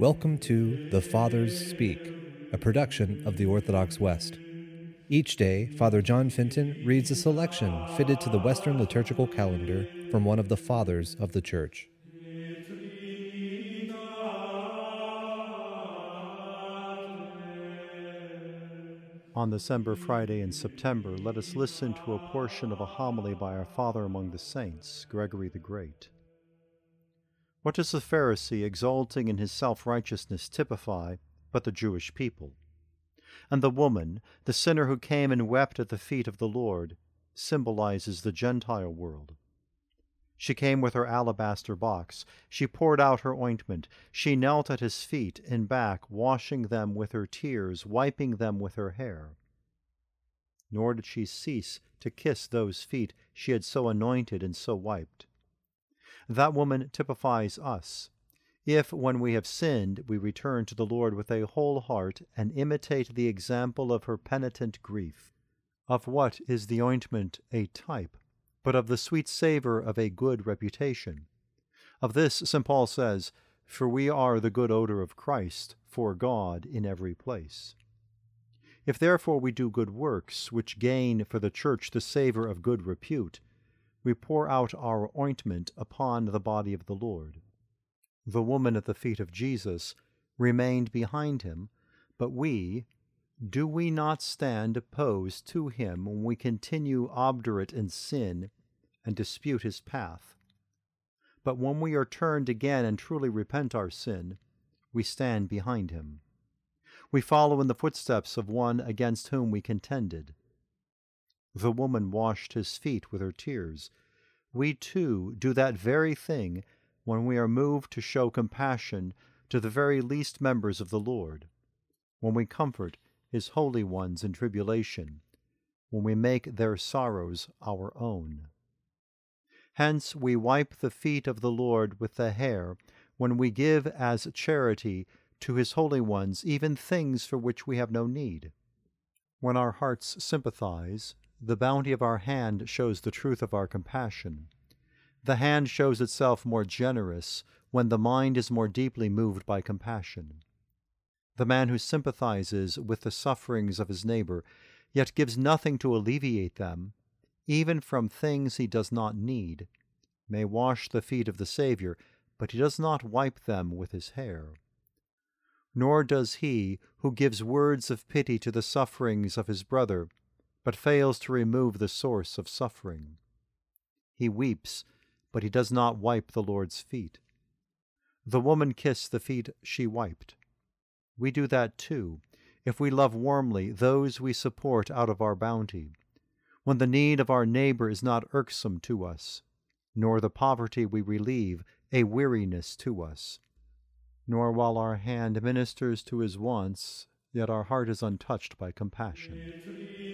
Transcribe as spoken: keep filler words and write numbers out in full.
Welcome to The Fathers Speak, a production of the Orthodox West. Each day, Father John Fenton reads a selection fitted to the Western liturgical calendar from one of the Fathers of the Church. On this Ember Friday in September, let us listen to a portion of a homily by our Father among the Saints, Gregory the Great. What does the Pharisee, exulting in his self-righteousness, typify but the Jewish people? And the woman, the sinner who came and wept at the feet of the Lord, symbolizes the Gentile world. She came with her alabaster box. She poured out her ointment. She knelt at his feet and back, washing them with her tears, wiping them with her hair. Nor did she cease to kiss those feet she had so anointed and so wiped. That woman typifies us. If, when we have sinned, we return to the Lord with a whole heart and imitate the example of her penitent grief. Of what is the ointment a type, but of the sweet savor of a good reputation? Of this Saint Paul says, "For we are the good odor of Christ, for God in every place." If therefore we do good works, which gain for the church the savor of good repute, we pour out our ointment upon the body of the Lord. The woman at the feet of Jesus remained behind him, but we, do we not stand opposed to him when we continue obdurate in sin and dispute his path? But when we are turned again and truly repent our sin, we stand behind him. We follow in the footsteps of one against whom we contended. The woman washed his feet with her tears. We too do that very thing when we are moved to show compassion to the very least members of the Lord, when we comfort his holy ones in tribulation, when we make their sorrows our own. Hence we wipe the feet of the Lord with the hair when we give as charity to his holy ones even things for which we have no need. When our hearts sympathize, the bounty of our hand shows the truth of our compassion. The hand shows itself more generous when the mind is more deeply moved by compassion. The man who sympathizes with the sufferings of his neighbor, yet gives nothing to alleviate them, even from things he does not need, may wash the feet of the Savior, but he does not wipe them with his hair. Nor does he who gives words of pity to the sufferings of his brother, but fails to remove the source of suffering. He weeps, but he does not wipe the Lord's feet. The woman kissed the feet she wiped. We do that too, if we love warmly those we support out of our bounty, when the need of our neighbor is not irksome to us, nor the poverty we relieve a weariness to us, nor while our hand ministers to his wants, yet our heart is untouched by compassion.